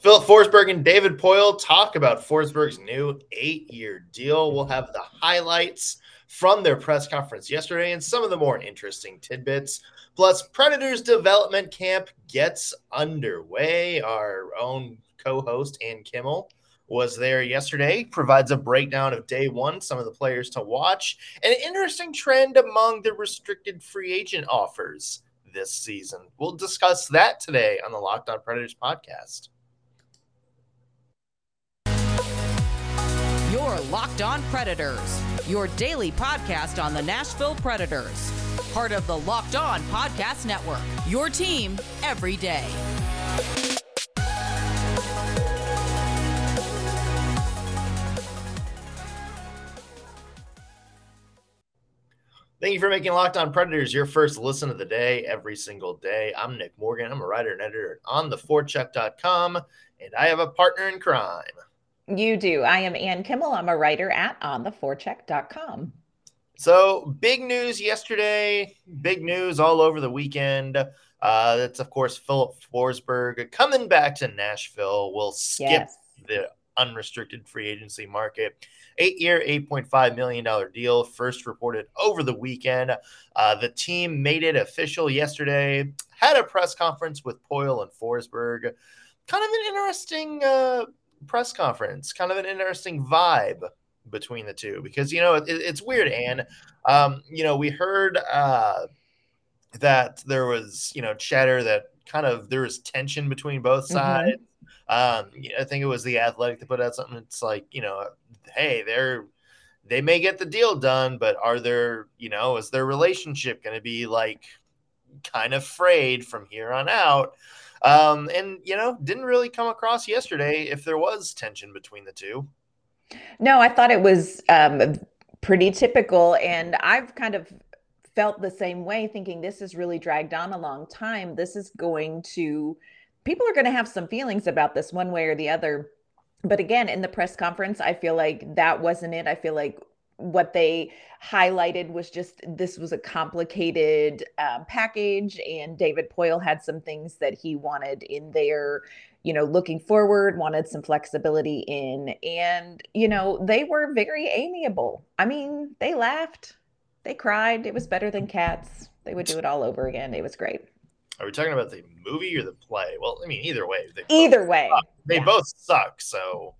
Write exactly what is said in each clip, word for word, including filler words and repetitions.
Phil Forsberg and David Poile talk about Forsberg's new eight-year deal. We'll have the highlights from their press conference yesterday and some of the more interesting tidbits. Plus, Predators development camp gets underway. Our own co-host, Ann Kimmel, was there yesterday, provides a breakdown of day one, some of the players to watch, and an interesting trend among the restricted free agent offers this season. We'll discuss that today on the Locked On Predators podcast. Your Locked On Predators, your daily podcast on the Nashville Predators, part of the Locked On Podcast Network, your team every day. Thank you for making Locked On Predators your first listen of the day every single day. I'm Nick Morgan. I'm a writer and editor at On The Fore Check dot com, and I have a partner in crime. You do. I am Ann Kimmel. I'm a writer at On The Fore Check dot com. So big news yesterday, big news all over the weekend. Uh, that's, of course, Philip Forsberg coming back to Nashville. We'll skip yes. the unrestricted free agency market. Eight-year, eight point five million dollars deal, first reported over the weekend. Uh, the team made it official yesterday, had a press conference with Poile and Forsberg. Kind of an interesting uh, press conference, kind of an interesting vibe between the two because, you know, it, it's weird, Ann. Um, you know, we heard uh, that there was, you know, chatter that kind of there was tension between both sides. Mm-hmm. Um, I think it was The Athletic that put out something. It's like, you know, hey, they're, they may get the deal done, but are there, you know, is their relationship going to be like kind of frayed from here on out? Um, and, you know, didn't really come across yesterday if there was tension between the two. No, I thought it was um, pretty typical. And I've kind of felt the same way, thinking this has really dragged on a long time. This is going to, people are going to have some feelings about this one way or the other. But again, in the press conference, I feel like that wasn't it. I feel like what they highlighted was just this was a complicated uh, package, and David Poile had some things that he wanted in there, you know, looking forward, wanted some flexibility in. And, you know, they were very amiable. I mean, they laughed, they cried. It was better than cats. They would do it all over again. It was great. Are we talking about the movie or the play? Well, I mean, either way. They either way. Suck. They yeah. both suck, so.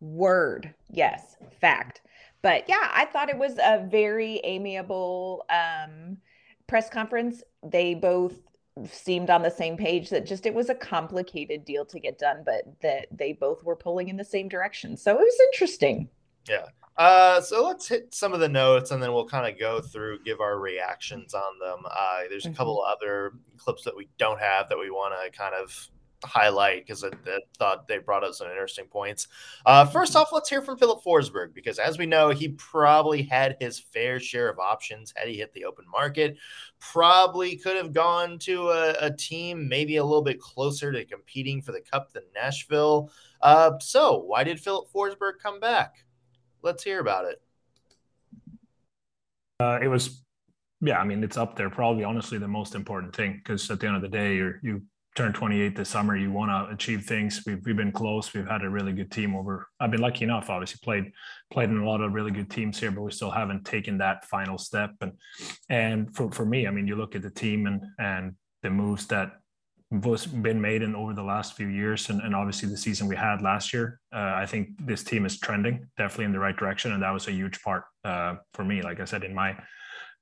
Word. Yes. Fact. But, yeah, I thought it was a very amiable um, press conference. They both seemed on the same page that just it was a complicated deal to get done, but that they both were pulling in the same direction. So it was interesting. Yeah. Uh, so let's hit some of the notes, and then we'll kind of go through, give our reactions on them. Uh, there's a couple mm-hmm. other clips that we don't have that we want to kind of highlight because I, I thought they brought up some interesting points. Uh, first off, let's hear from Philip Forsberg because, as we know, he probably had his fair share of options had he hit the open market. Probably could have gone to a, a team maybe a little bit closer to competing for the Cup than Nashville. Uh, so why did Philip Forsberg come back? Let's hear about it. Uh, it was, yeah, I mean, it's up there. Probably, honestly, the most important thing, because at the end of the day, you're, you turn twenty-eight this summer. You want to achieve things. We've we've been close. We've had a really good team over. I've been lucky enough, obviously, played played in a lot of really good teams here, but we still haven't taken that final step. And and for for me, I mean, you look at the team and and the moves that was been made in over the last few years, and, and obviously the season we had last year, uh, I think this team is trending definitely in the right direction, and that was a huge part uh, for me. Like I said, in my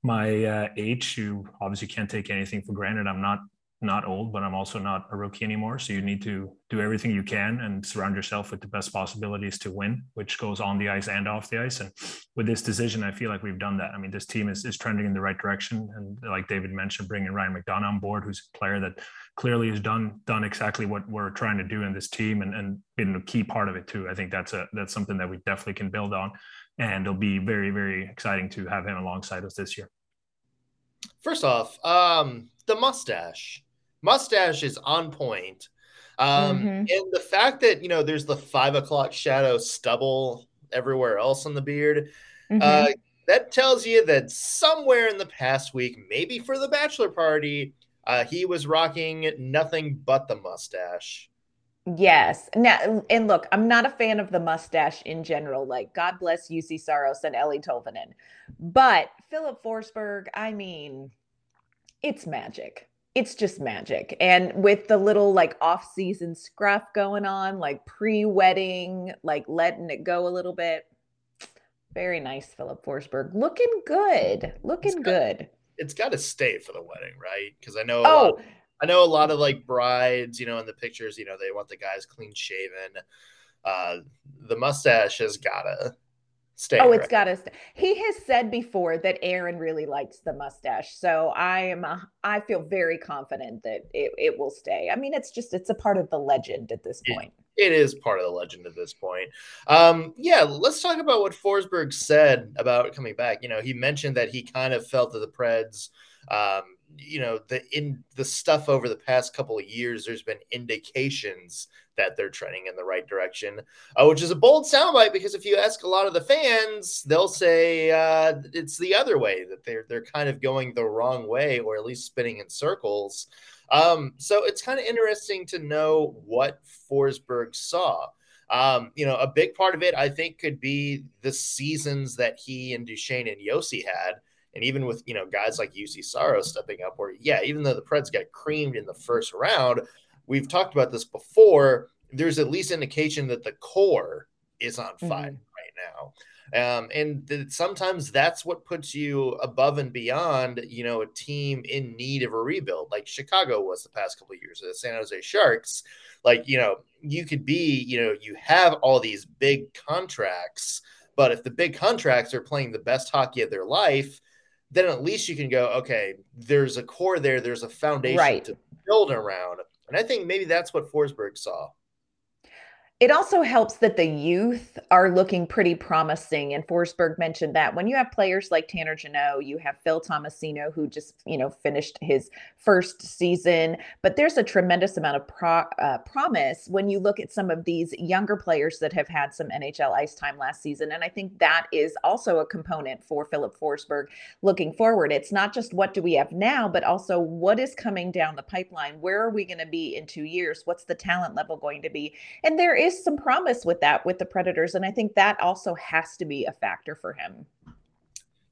my uh, age, you obviously can't take anything for granted. I'm not not old, but I'm also not a rookie anymore, so you need to do everything you can and surround yourself with the best possibilities to win, which goes on the ice and off the ice. And with this decision, I feel like we've done that. I mean, this team is, is trending in the right direction, and like David mentioned, bringing Ryan McDonagh on board, who's a player that clearly has done done exactly what we're trying to do in this team, and, and been a key part of it too. I think that's a that's something that we definitely can build on, and it'll be very, very exciting to have him alongside us this year. First off, um, the mustache. Mustache is on point. Um, mm-hmm. And the fact that, you know, there's the five o'clock shadow stubble everywhere else on the beard, mm-hmm. uh, that tells you that somewhere in the past week, maybe for the bachelor party, uh, he was rocking nothing but the mustache. Yes. Now, and look, I'm not a fan of the mustache in general. Like, God bless U C Saros and Ellie Tolvanen. But Philip Forsberg, I mean, it's magic. It's just magic. And with the little, like, off-season scruff going on, like pre-wedding, like letting it go a little bit. Very nice, Philip Forsberg. Looking good. Looking it's got, good. It's got to stay for the wedding, right? Because I know... Oh, uh, I know a lot of like brides, you know, in the pictures, you know, they want the guys clean shaven. Uh, the mustache has got to stay. Oh, it's right. got to stay. He has said before that Aaron really likes the mustache. So I am, a, I feel very confident that it, it will stay. I mean, it's just, it's a part of the legend at this point. It, it is part of the legend at this point. Um, yeah. Let's talk about what Forsberg said about coming back. You know, he mentioned that he kind of felt that the Preds, um, you know, the in the stuff over the past couple of years, there's been indications that they're trending in the right direction, uh, which is a bold soundbite because if you ask a lot of the fans, they'll say uh, it's the other way, that they're they're kind of going the wrong way or at least spinning in circles. Um, so it's kind of interesting to know what Forsberg saw. Um, you know, a big part of it, I think, could be the seasons that he and Duchesne and Yossi had. And even with, you know, guys like U C Saros stepping up where, yeah, even though the Preds got creamed in the first round, we've talked about this before, there's at least indication that the core is on fire mm-hmm. right now. Um, and th- sometimes that's what puts you above and beyond, you know, a team in need of a rebuild, like Chicago was the past couple of years, the San Jose Sharks. Like, you know, you could be, you know, you have all these big contracts, but if the big contracts are playing the best hockey of their life, then at least you can go, okay, there's a core there. There's a foundation right. to build around. And I think maybe that's what Forsberg saw. It also helps that the youth are looking pretty promising. And Forsberg mentioned that when you have players like Tanner Jeannot, you have Phil Tomasino, who just, you know, finished his first season, but there's a tremendous amount of pro- uh, promise when you look at some of these younger players that have had some N H L ice time last season. And I think that is also a component for Philip Forsberg looking forward. It's not just what do we have now, but also what is coming down the pipeline? Where are we going to be in two years? What's the talent level going to be? And there is some promise with that with the Predators, and I think that also has to be a factor for him.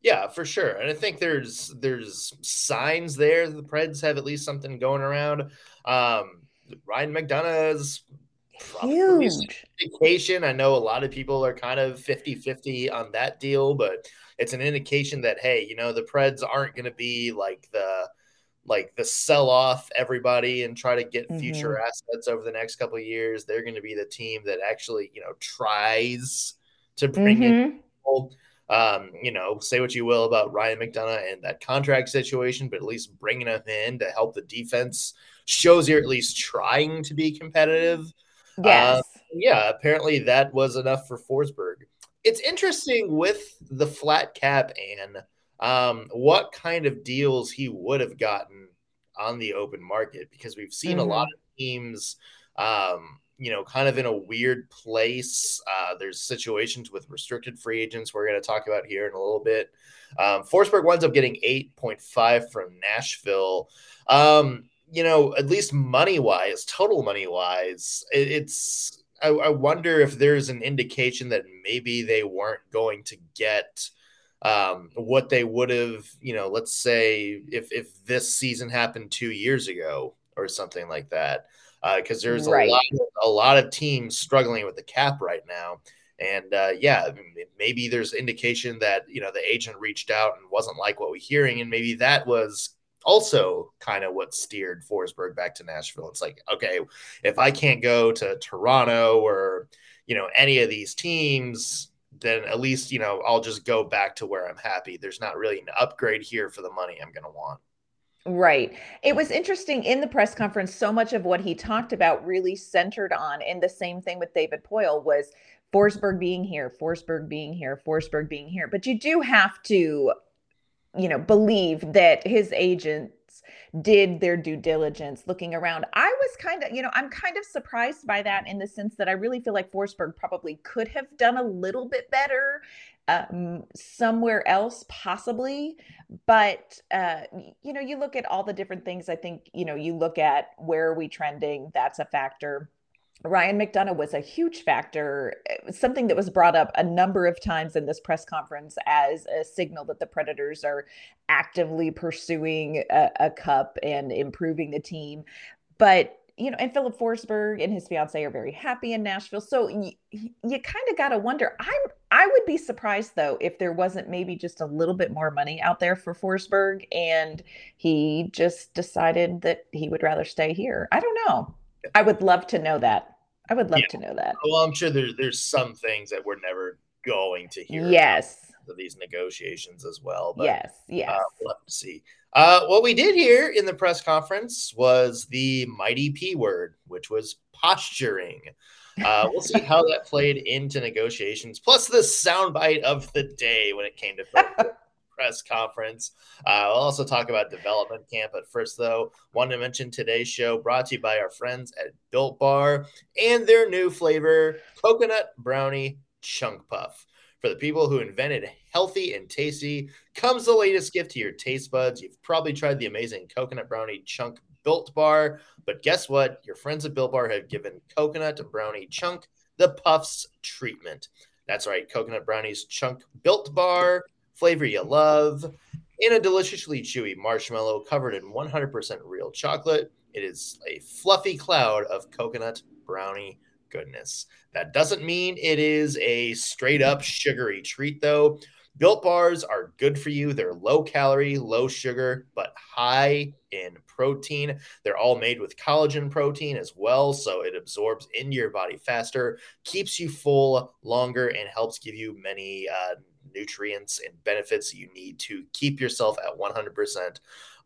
Yeah, for sure. And I think there's there's signs there that the Preds have at least something going around. Um, Ryan McDonagh's huge indication. I know a lot of people are kind of fifty-fifty on that deal, but it's an indication that, hey, you know, the Preds aren't going to be like the like the sell off everybody and try to get future mm-hmm. assets over the next couple of years. They're going to be the team that actually, you know, tries to bring mm-hmm. in people. Um, you know, say what you will about Ryan McDonagh and that contract situation, but at least bringing him in to help the defense shows you're at least trying to be competitive. Yes. Um, yeah. Apparently that was enough for Forsberg. It's interesting with the flat cap and, um, what kind of deals he would have gotten on the open market, because we've seen mm-hmm. a lot of teams, um, you know, kind of in a weird place. Uh, there's situations with restricted free agents we're going to talk about here in a little bit. Um, Forsberg winds up getting eight point five from Nashville. Um, you know, at least money wise, total money wise, it, it's, I, I wonder if there's an indication that maybe they weren't going to get Um, what they would have, you know, let's say if, if this season happened two years ago or something like that, uh, cause there's a right. lot, a lot of teams struggling with the cap right now. And, uh, yeah, maybe there's indication that, you know, the agent reached out and wasn't like what we're hearing. And maybe that was also kind of what steered Forsberg back to Nashville. It's like, okay, if I can't go to Toronto or, you know, any of these teams, then at least, you know, I'll just go back to where I'm happy. There's not really an upgrade here for the money I'm going to want. Right. It was interesting in the press conference, so much of what he talked about really centered on, and the same thing with David Poile was Forsberg being here, Forsberg being here, Forsberg being here. But you do have to, you know, believe that his agent did their due diligence looking around. I was kind of, you know, I'm kind of surprised by that in the sense that I really feel like Forsberg probably could have done a little bit better um, somewhere else possibly. But, uh, you know, you look at all the different things. I think, you know, you look at where are we trending? That's a factor. Ryan McDonagh was a huge factor, something that was brought up a number of times in this press conference as a signal that the Predators are actively pursuing a, a cup and improving the team. But, you know, and Philip Forsberg and his fiance are very happy in Nashville. So y- you kind of got to wonder. I'm, I would be surprised, though, if there wasn't maybe just a little bit more money out there for Forsberg and he just decided that he would rather stay here. I don't know. I would love to know that. I would love yeah. to know that. Well, I'm sure there's there's some things that we're never going to hear. Yes. Of these negotiations as well. But, yes. Yes. Uh, we'll have to see. Uh, what we did hear in the press conference was the mighty P word, which was posturing. Uh, we'll see how that played into negotiations. Plus the soundbite of the day when it came to press conference. Uh, we'll also talk about development camp. But first, though, want to mention today's show brought to you by our friends at Built Bar and their new flavor, Coconut Brownie Chunk Puff. For the people who invented healthy and tasty, comes the latest gift to your taste buds. You've probably tried the amazing Coconut Brownie Chunk Built Bar, but guess what? Your friends at Built Bar have given Coconut Brownie Chunk the Puffs treatment. That's right, Coconut Brownies Chunk Built Bar, flavor you love, in a deliciously chewy marshmallow covered in one hundred percent real chocolate. It is a fluffy cloud of coconut brownie goodness. That doesn't mean it is a straight up sugary treat, though. Built Bars are good for you. They're low calorie, low sugar, but high in protein. They're all made with collagen protein as well, so it absorbs into your body faster, keeps you full longer, and helps give you many uh, nutrients and benefits you need to keep yourself at one hundred percent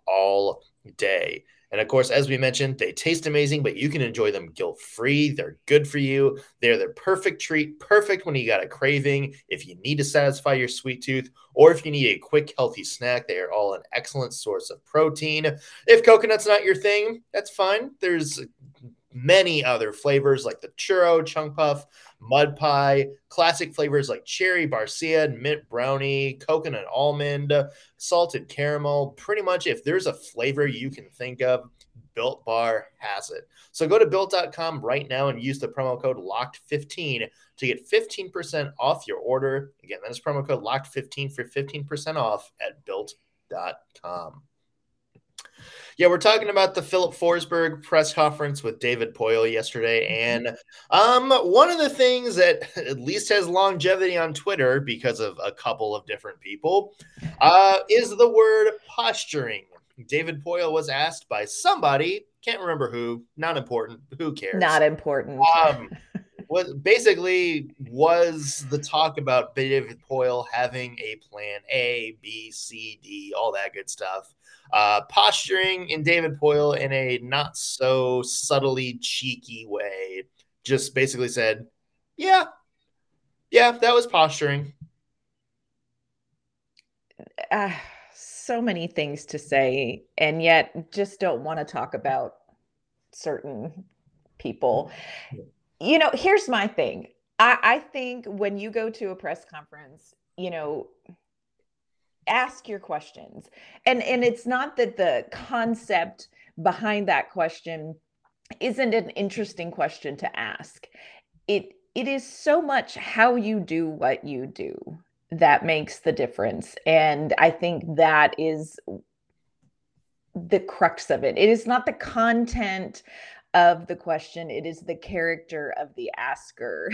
all day. And of course, as we mentioned, they taste amazing, but you can enjoy them guilt-free. They're good for you. They're the perfect treat, perfect when you got a craving, if you need to satisfy your sweet tooth, or if you need a quick, healthy snack. They are all an excellent source of protein. If coconut's not your thing, that's fine. There's many other flavors like the churro, chunk puff, mud pie, classic flavors like cherry, barcia, mint brownie, coconut almond, salted caramel. Pretty much if there's a flavor you can think of, Built Bar has it. So go to built dot com right now and use the promo code locked fifteen to get fifteen percent off your order. Again, that is promo code locked fifteen for fifteen percent off at built dot com. Yeah, we're talking about the Philip Forsberg press conference with David Poile yesterday. And um, one of the things that at least has longevity on Twitter because of a couple of different people uh, is the word posturing. David Poile was asked by somebody, can't remember who, not important, who cares? Not important. Um, was, basically, was the talk about David Poile having a plan A, B, C, D, all that good stuff. Uh, posturing in David Poile in a not so subtly cheeky way, just basically said, yeah, yeah, that was posturing. Uh, so many things to say, and yet just don't want to talk about certain people. You know, here's my thing. I, I think when you go to a press conference, you know, ask your questions. And and it's not that the concept behind that question isn't an interesting question to ask. It it is so much how you do what you do that makes the difference. And I think that is the crux of it. It is not the content of the question. It is the character of the asker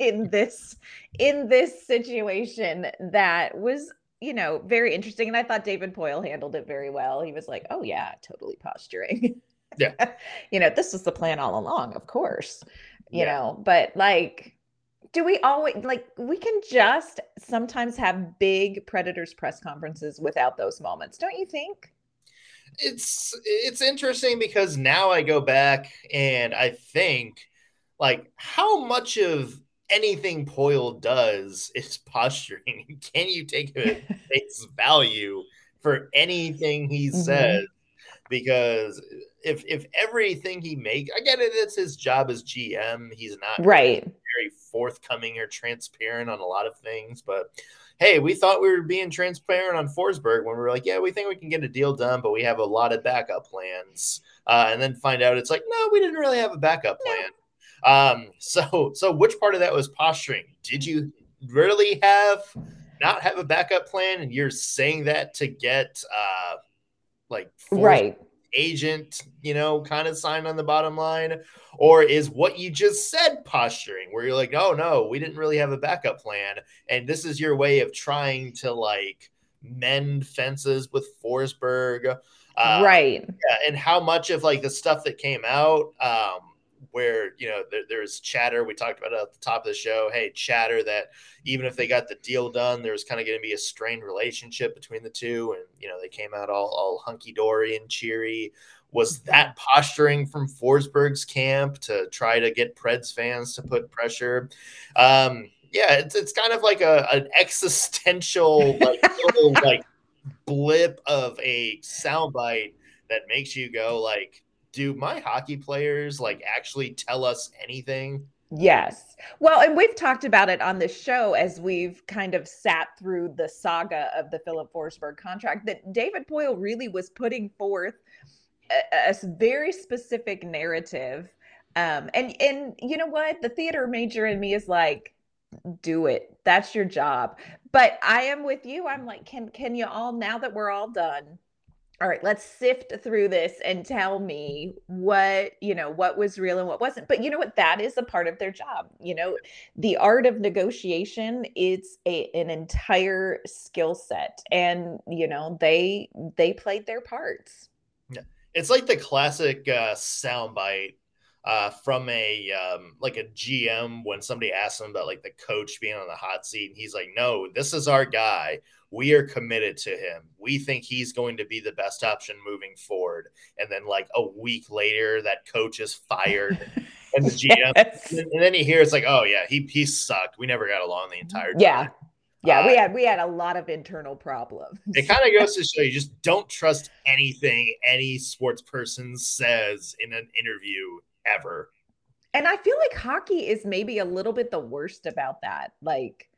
in this in this situation that was, you know, very interesting. And I thought David Poile handled it very well. He was like, oh yeah, totally posturing. Yeah. You know, this was the plan all along, of course, you yeah. know, but like, do we always, like, we can just sometimes have big Predators press conferences without those moments. Don't you think? It's, it's interesting because now I go back and I think like how much of anything Poile does is posturing. Can you take it at face value for anything he mm-hmm. says? Because if if everything he makes, I get it, it's his job as G M. He's not right. very forthcoming or transparent on a lot of things. But hey, we thought we were being transparent on Forsberg when we were like, yeah, we think we can get a deal done, but we have a lot of backup plans. Uh, and then find out it's like, no, we didn't really have a backup plan. No. Um, so, so which part of that was posturing? Did you really have not have a backup plan? And you're saying that to get uh, like right agent, you know, kind of signed on the bottom line, or is what you just said posturing where you're like, oh no, we didn't really have a backup plan. And this is your way of trying to like mend fences with Forsberg. Uh, right. Yeah, and how much of like the stuff that came out, um, where, you know, there, there's chatter. We talked about it at the top of the show. Hey, chatter that even if they got the deal done, there was kind of going to be a strained relationship between the two. And, you know, they came out all, all hunky-dory and cheery. Was that posturing from Forsberg's camp to try to get Preds fans to put pressure? Um, yeah, it's it's kind of like a an existential, like, little, like, blip of a soundbite that makes you go, like, do my hockey players like actually tell us anything? Yes. Well, and we've talked about it on this show as we've kind of sat through the saga of the Philip Forsberg contract, that David Poile really was putting forth a, a very specific narrative. Um, and, and you know what? The theater major in me is like, do it. That's your job. But I am with you. I'm like, can, can you all, now that we're all done, all right, let's sift through this and tell me what, you know, what was real and what wasn't. But you know what? That is a part of their job. You know, the art of negotiation, it's a, an entire skill set, and, you know, they, they played their parts. Yeah. It's like the classic uh, soundbite uh, from a, um, like a G M, when somebody asks him about like the coach being on the hot seat, and he's like, no, this is our guy. We are committed to him. We think he's going to be the best option moving forward. And then like a week later, that coach is fired. And the G M, yes. And then you hear it's like, oh yeah, he he sucked. We never got along the entire time. Yeah. Yeah. Uh, we had, we had a lot of internal problems. It kind of goes to show you just don't trust anything any sports person says in an interview ever. And I feel like hockey is maybe a little bit the worst about that. Like,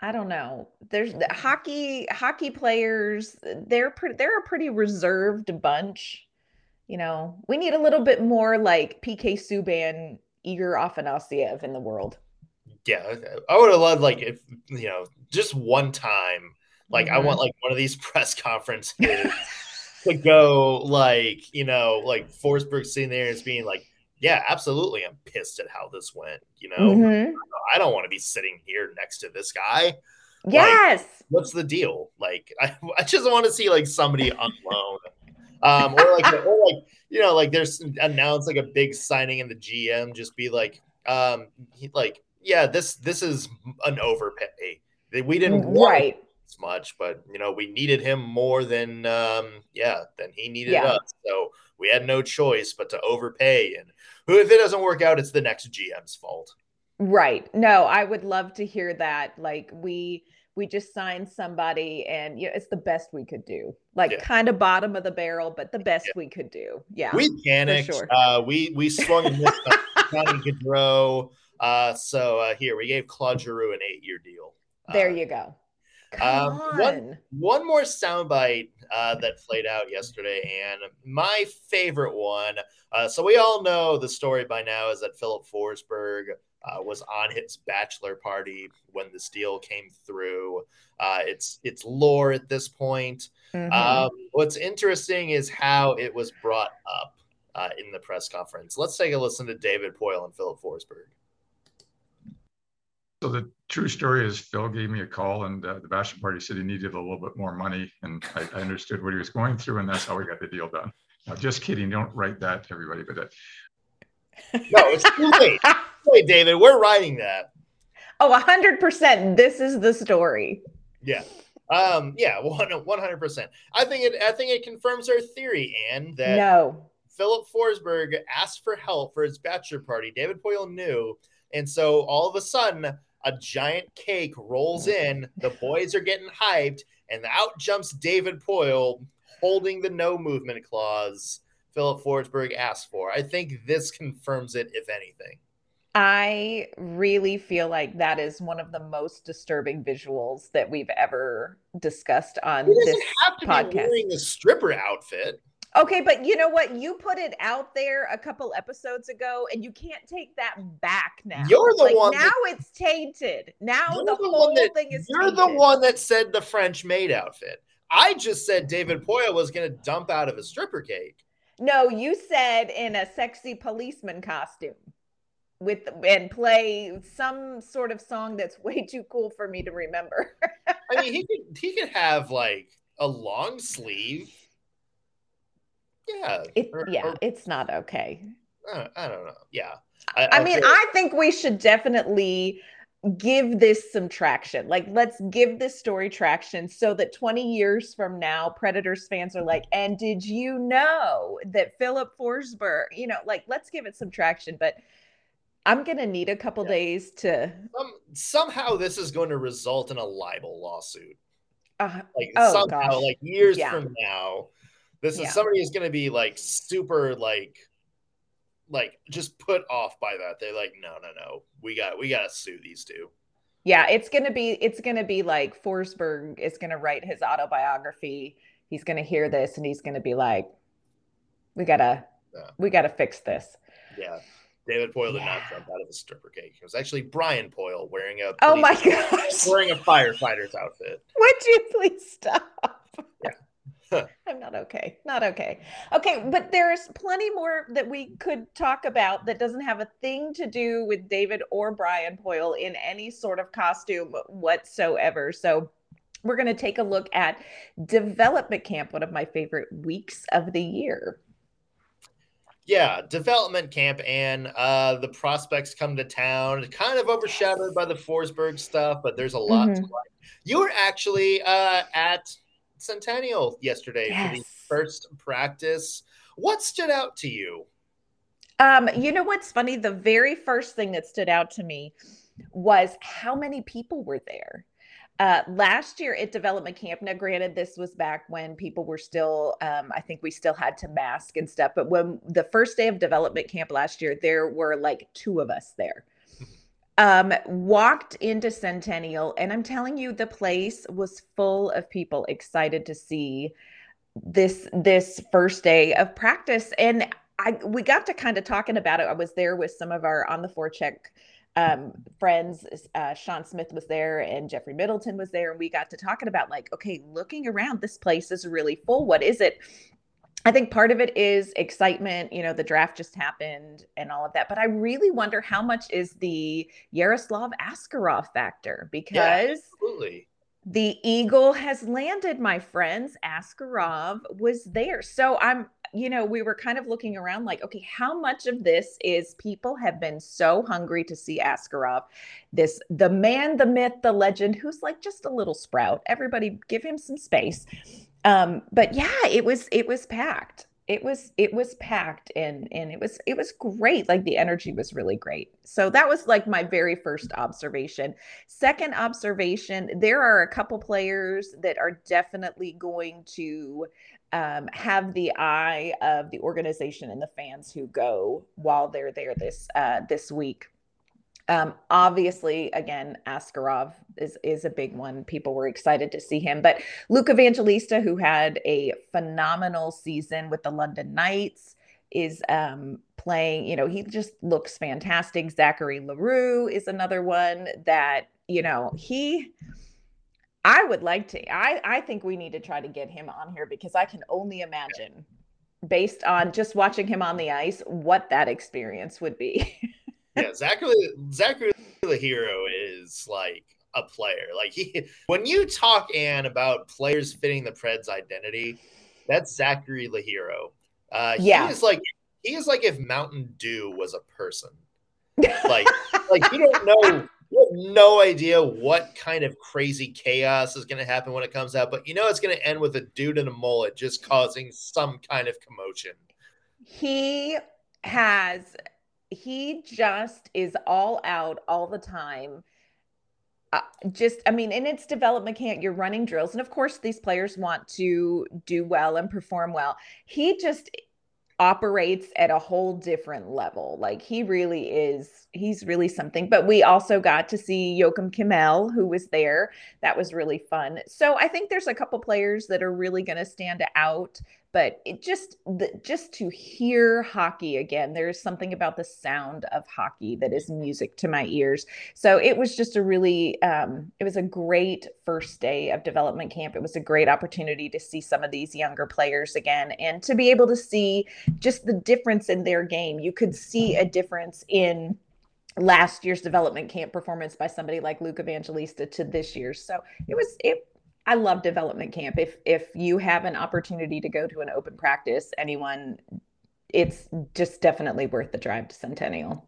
I don't know. There's hockey, hockey players. They're pretty, they're a pretty reserved bunch. You know, we need a little bit more like P K Subban, Yegor Afanasyev in the world. Yeah. I would have loved like, if, you know, just one time, like mm-hmm. I want like one of these press conferences to go like, you know, like Forsberg sitting there and being like, yeah, absolutely. I'm pissed at how this went. You know, mm-hmm. I don't want to be sitting here next to this guy. Yes. Like, what's the deal? Like, I, I just want to see like somebody on loan, um, or like, or like, you know, like there's announced like a big signing in the G M. Just be like, um, he, like, yeah, this this is an overpay. We didn't want right. as much, but you know, we needed him more than um, yeah, than he needed yeah. us. So we had no choice but to overpay. And if it doesn't work out, it's the next G M's fault. Right. No, I would love to hear that. Like we, we just signed somebody and you know, it's the best we could do, like yeah. kind of bottom of the barrel, but the best yeah. we could do. Yeah. We panicked. Sure. Uh, we, we swung and missed Johnny Gaudreau. Uh, so uh, here we gave Claude Giroux an eight year deal. There uh, you go. Um, on. One, one more soundbite uh, that played out yesterday, and my favorite one. Uh, so we all know the story by now is that Philip Forsberg uh, was on his bachelor party when this deal came through. Uh, it's it's lore at this point. Mm-hmm. Um, what's interesting is how it was brought up uh, in the press conference. Let's take a listen to David Poile and Philip Forsberg. So the true story is Phil gave me a call, and uh, the bachelor party said he needed a little bit more money, and I, I understood what he was going through, and that's how we got the deal done. Now, just kidding. Don't write that to everybody, but that. No, it's too late. Hey, David, we're writing that. Oh, one hundred percent. This is the story. Yeah. Um, yeah, one hundred percent. I think it I think it confirms our theory, Ann, that no. Philip Forsberg asked for help for his bachelor party. David Poile knew, and so all of a sudden, a giant cake rolls in, the boys are getting hyped, and out jumps David Poile holding the no movement clause Philip Forsberg asked for. I think this confirms it, if anything. I really feel like that is one of the most disturbing visuals that we've ever discussed on this podcast. It doesn't have to be wearing a stripper outfit. Okay, but you know what? You put it out there a couple episodes ago, and you can't take that back now. You're the like, one. Now that, it's tainted. Now the, the whole that, thing is you're tainted. You're the one that said the French maid outfit. I just said David Poile was going to dump out of a stripper cake. No, you said in a sexy policeman costume with and play some sort of song that's way too cool for me to remember. I mean, he could, he could have like a long sleeve. Yeah, it, or, yeah, or, it's not okay. Uh, I don't know. Yeah, I, I, I mean, feel- I think we should definitely give this some traction. Like, let's give this story traction so that twenty years from now, Predators fans are like, "And did you know that Philip Forsberg?" You know, like, let's give it some traction. But I'm gonna need a couple yeah. days to. Um, somehow, this is going to result in a libel lawsuit. Uh, like oh, somehow, gosh. like years yeah. from now. This is yeah. somebody who's going to be like super like, like just put off by that. They're like, no, no, no, we got, we got to sue these two. Yeah. It's going to be, it's going to be like Forsberg is going to write his autobiography. He's going to hear this and he's going to be like, we gotta, yeah. we gotta fix this. Yeah. David Poile yeah. did not jump out of a stripper cake. It was actually Brian Poile wearing a, oh my gosh, wearing a firefighter's outfit. Would you please stop? Yeah. I'm not okay. Not okay. Okay, but there's plenty more that we could talk about that doesn't have a thing to do with David or Brian Poile in any sort of costume whatsoever. So we're going to take a look at development camp, one of my favorite weeks of the year. Yeah, development camp and uh, the prospects come to town. Kind of overshadowed yes. by the Forsberg stuff, but there's a lot mm-hmm. to like. You were actually uh, at Centennial yesterday yes. for the first practice. What stood out to you? Um, you know what's funny? The very first thing that stood out to me was how many people were there. Uh, last year at development camp, now granted this was back when people were still, um, I think we still had to mask and stuff, but when the first day of development camp last year, there were like two of us there. Um, walked into Centennial, and I'm telling you, the place was full of people excited to see this this first day of practice. And I we got to kind of talking about it. I was there with some of our On the Forecheck um, friends. Uh, Sean Smith was there, and Jeffrey Middleton was there, and we got to talking about like, okay, looking around, this place is really full. What is it? I think part of it is excitement, you know, the draft just happened and all of that. But I really wonder how much is the Yaroslav Askarov factor, because yeah, absolutely. The Eagle has landed, my friends. Askarov was there. So I'm, you know, we were kind of looking around like, okay, how much of this is people have been so hungry to see Askarov, this, the man, the myth, the legend, who's like just a little sprout. Everybody give him some space. Um, but yeah, it was, it was packed. It was, it was packed and, and it was, it was great. Like the energy was really great. So that was like my very first observation. Second observation, there are a couple players that are definitely going to, um, have the eye of the organization and the fans who go while they're there this, uh, this week. Um, obviously, again, Askarov is, is a big one. People were excited to see him. But Luke Evangelista, who had a phenomenal season with the London Knights, is um, playing. You know, he just looks fantastic. Zachary L'Heureux is another one that, you know, he... I would like to... I, I think we need to try to get him on here because I can only imagine, based on just watching him on the ice, what that experience would be. Yeah, Zachary Zachary L'Heureux is like a player. Like he, when you talk, Ann, about players fitting the Preds' identity, that's Zachary L'Heureux. Uh, yeah, he is like he is like if Mountain Dew was a person. Like, like you don't know, you have no idea what kind of crazy chaos is going to happen when it comes out, but you know it's going to end with a dude in a mullet just causing some kind of commotion. He has. He just is all out all the time. Uh, just, I mean, in its development camp, you're running drills. And of course, these players want to do well and perform well. He just operates at a whole different level. Like he really is, he's really something. But we also got to see Joakim Kemell, who was there. That was really fun. So I think there's a couple players that are really going to stand out. But it just the, just to hear hockey again, there's something about the sound of hockey that is music to my ears. So it was just a really, um, it was a great first day of development camp. It was a great opportunity to see some of these younger players again and to be able to see just the difference in their game. You could see a difference in last year's development camp performance by somebody like Luke Evangelista to this year's. So it was, it, I love development camp. If if you have an opportunity to go to an open practice, anyone, it's just definitely worth the drive to Centennial.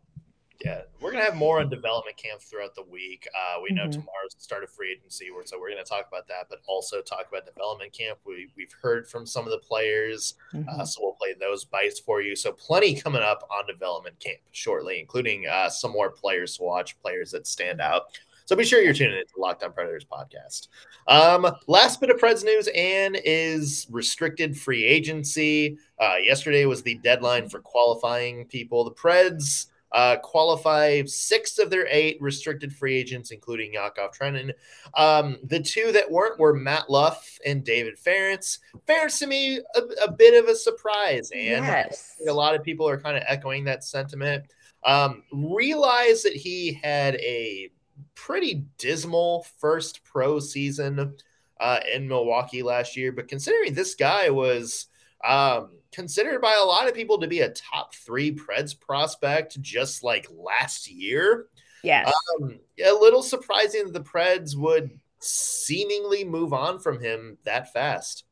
Yeah, we're going to have more on development camp throughout the week. Uh, we know mm-hmm. tomorrow's the start of free agency, so we're going to talk about that, but also talk about development camp. We, we've heard from some of the players, mm-hmm. uh, so we'll play those bites for you. So plenty coming up on development camp shortly, including uh, some more players to watch, players that stand out. So be sure you're tuning into Locked On Predators podcast. Um, last bit of Preds news, Ann, is restricted free agency. Uh, yesterday was the deadline for qualifying people. The Preds uh, qualify six of their eight restricted free agents, including Yakov Trenin. Um, the two that weren't were Matt Luff and David Farrance. Farrance, to me, a, a bit of a surprise, Ann. Yes. A lot of people are kind of echoing that sentiment. Um, realize that he had a pretty dismal first pro season uh, in Milwaukee last year. But considering this guy was um, considered by a lot of people to be a top three Preds prospect just like last year. Yes. Um, a little surprising that the Preds would seemingly move on from him that fast.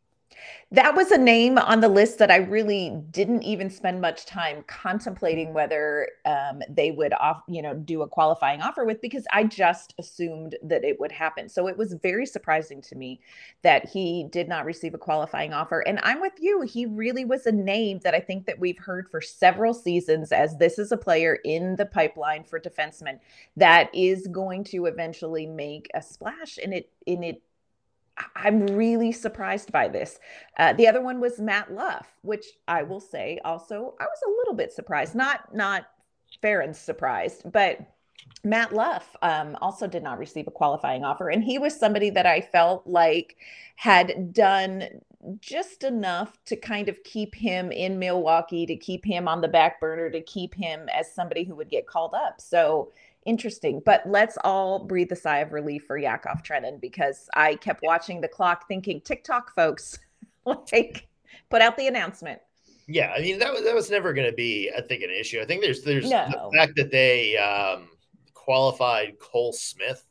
That was a name on the list that I really didn't even spend much time contemplating whether um, they would, off, you know, do a qualifying offer with, because I just assumed that it would happen. So it was very surprising to me that he did not receive a qualifying offer. And I'm with you. He really was a name that I think that we've heard for several seasons as this is a player in the pipeline for defensemen that is going to eventually make a splash. And it, in it, I'm really surprised by this. Uh, the other one was Matt Luff, which I will say also, I was a little bit surprised, not, not fair and surprised, but Matt Luff um, also did not receive a qualifying offer. And he was somebody that I felt like had done just enough to kind of keep him in Milwaukee, to keep him on the back burner, to keep him as somebody who would get called up. So interesting, but let's all breathe a sigh of relief for Yakov Trenin, because I kept watching the clock thinking, TikTok folks, like, put out the announcement. Yeah, I mean, that was, that was never going to be, I think, an issue. I think there's there's no. the fact that they um, qualified Cole Smith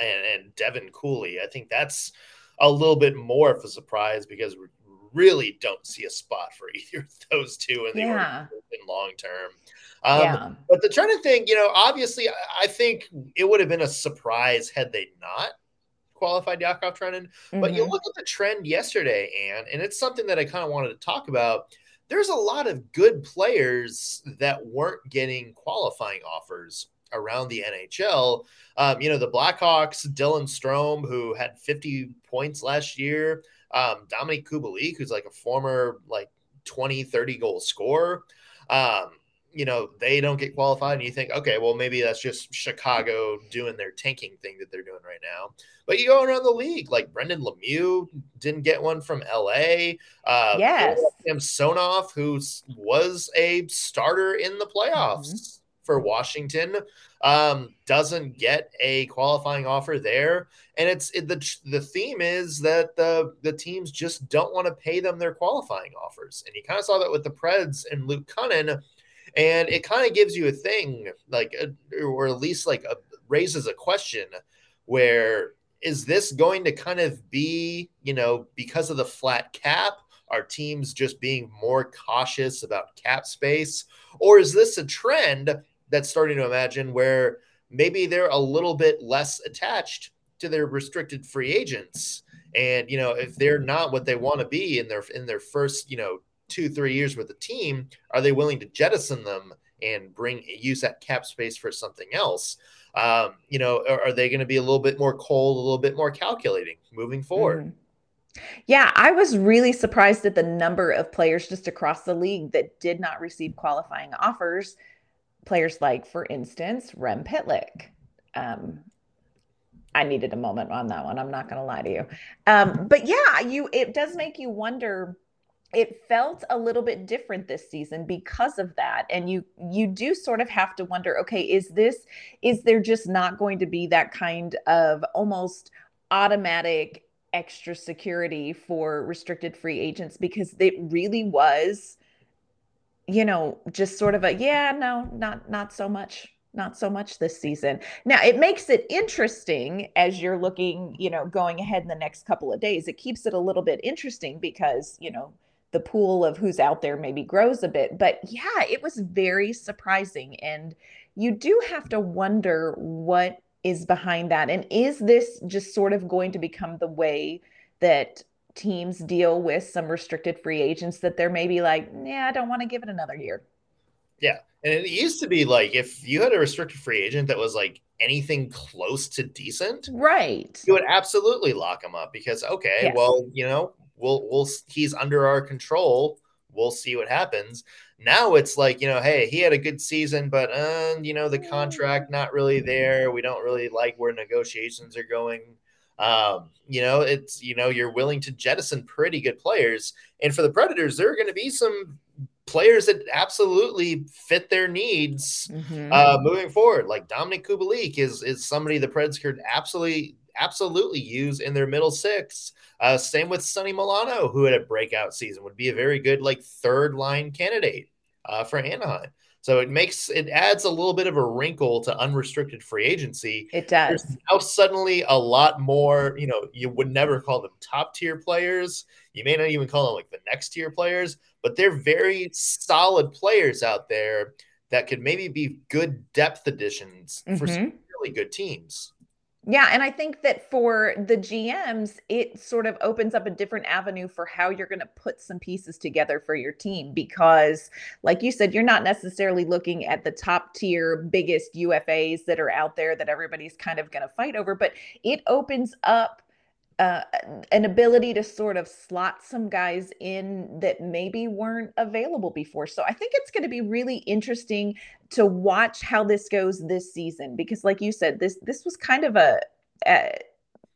and, and Devin Cooley. I think that's a little bit more of a surprise, because we really don't see a spot for either of those two in the yeah. long term. Um, yeah. But the Trenin thing, you know, obviously, I think it would have been a surprise had they not qualified Yakov Trenin. Mm-hmm. But you look at the trend yesterday, Ann, and it's something that I kind of wanted to talk about. There's a lot of good players that weren't getting qualifying offers around the N H L. Um, you know, the Blackhawks, Dylan Strome, who had fifty points last year, um, Dominik Kubalik, who's like a former like twenty, thirty goal scorer. Um, you know, they don't get qualified, and you think, okay, well, maybe that's just Chicago doing their tanking thing that they're doing right now. But you go around the league, like Brendan Lemieux didn't get one from L A. Uh, yes. Sam Sonoff, who was a starter in the playoffs mm-hmm. for Washington, um, doesn't get a qualifying offer there. And it's it, the the theme is that the, the teams just don't want to pay them their qualifying offers. And you kind of saw that with the Preds and Luke Cunnin. And it kind of gives you a thing, like, a, or at least like a, raises a question where, is this going to kind of be, you know, because of the flat cap, are teams just being more cautious about cap space? Or is this a trend that's starting to imagine where maybe they're a little bit less attached to their restricted free agents? And, you know, if they're not what they want to be in their in their first, you know, two, three years with the team, are they willing to jettison them and bring use that cap space for something else? Um, you know, are, are they going to be a little bit more cold, a little bit more calculating moving forward? Mm-hmm. Yeah, I was really surprised at the number of players just across the league that did not receive qualifying offers. Players like, for instance, Rem Pitlick. Um, I needed a moment on that one. I'm not going to lie to you. Um, but yeah, you it does make you wonder it felt a little bit different this season because of that. And you you do sort of have to wonder, okay, is this, is there just not going to be that kind of almost automatic extra security for restricted free agents? Because it really was, you know, just sort of a, yeah, no, not not so much. Not so much this season. Now, it makes it interesting as you're looking, you know, going ahead in the next couple of days. It keeps it a little bit interesting because, you know, the pool of who's out there maybe grows a bit. But yeah, it was very surprising. And you do have to wonder what is behind that. And is this just sort of going to become the way that teams deal with some restricted free agents, that they're maybe like, nah, I don't want to give it another year? Yeah. And it used to be like, if you had a restricted free agent that was like anything close to decent, right, you would absolutely lock him up because, okay, yes. well, you know, we'll, we'll, he's under our control. We'll see what happens. Now it's like, you know, hey, he had a good season, but, um, you know, the contract not really there. We don't really like where negotiations are going. Um, you know, it's, you know, you're willing to jettison pretty good players. And for the Predators, there are going to be some players that absolutely fit their needs mm-hmm. uh, moving forward. Like Dominik Kubalik is is somebody the Preds could absolutely absolutely use in their middle six. Uh, same with Sonny Milano, who had a breakout season, would be a very good like third line candidate uh, for Anaheim. So it makes it adds a little bit of a wrinkle to unrestricted free agency. It does. There's now suddenly a lot more, you know, you would never call them top tier players. You may not even call them like the next tier players, but they're very solid players out there that could maybe be good depth additions mm-hmm. for some really good teams. Yeah, and I think that for the G Ms, it sort of opens up a different avenue for how you're going to put some pieces together for your team because, like you said, you're not necessarily looking at the top tier, biggest U F As that are out there that everybody's kind of going to fight over, but it opens up uh, an ability to sort of slot some guys in that maybe weren't available before. So I think it's going to be really interesting to watch how this goes this season, because like you said, this, this was kind of a, a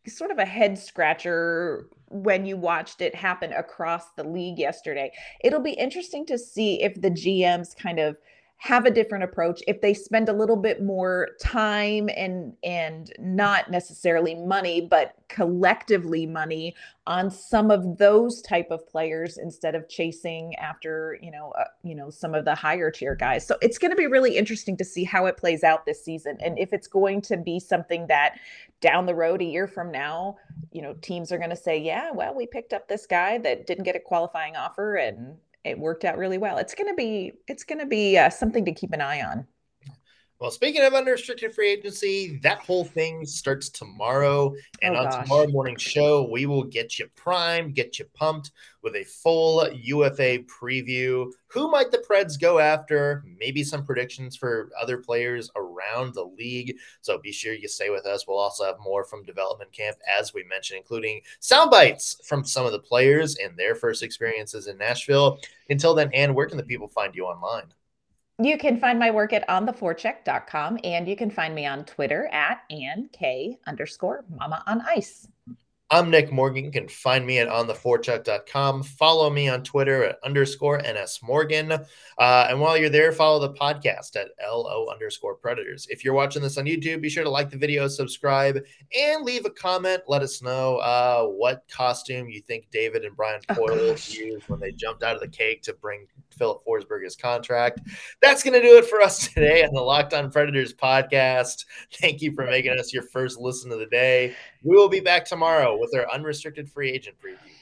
sort of a head scratcher when you watched it happen across the league yesterday. It'll be interesting to see if the G Ms kind of have a different approach, if they spend a little bit more time and and not necessarily money, but collectively money on some of those type of players instead of chasing after, you know, uh, you know, some of the higher tier guys. So it's going to be really interesting to see how it plays out this season. And if it's going to be something that down the road a year from now, you know, teams are going to say, yeah, well, we picked up this guy that didn't get a qualifying offer and it worked out really well. It's going to be, it's going to be uh, something to keep an eye on. Well, speaking of unrestricted free agency, that whole thing starts tomorrow. And oh, on gosh. tomorrow morning's show, we will get you primed, get you pumped with a full U F A preview. Who might the Preds go after? Maybe some predictions for other players around the league. So be sure you stay with us. We'll also have more from development camp, as we mentioned, including sound bites from some of the players and their first experiences in Nashville. Until then, Ann, where can the people find you online? You can find my work at on the fore check dot com, and you can find me on Twitter at AnnK underscore Mama on Ice. I'm Nick Morgan. You can find me at on the forecheck dot com. Follow me on Twitter at underscore N S Morgan. Uh, and while you're there, follow the podcast at L O underscore Predators. If you're watching this on YouTube, be sure to like the video, subscribe, and leave a comment. Let us know uh, what costume you think David and Brian Poile oh, used when they jumped out of the cake to bring Phil Forsberg his contract. That's going to do it for us today on the Locked On Predators podcast. Thank you for making us your first listen of the day. We will be back tomorrow with our unrestricted free agent preview.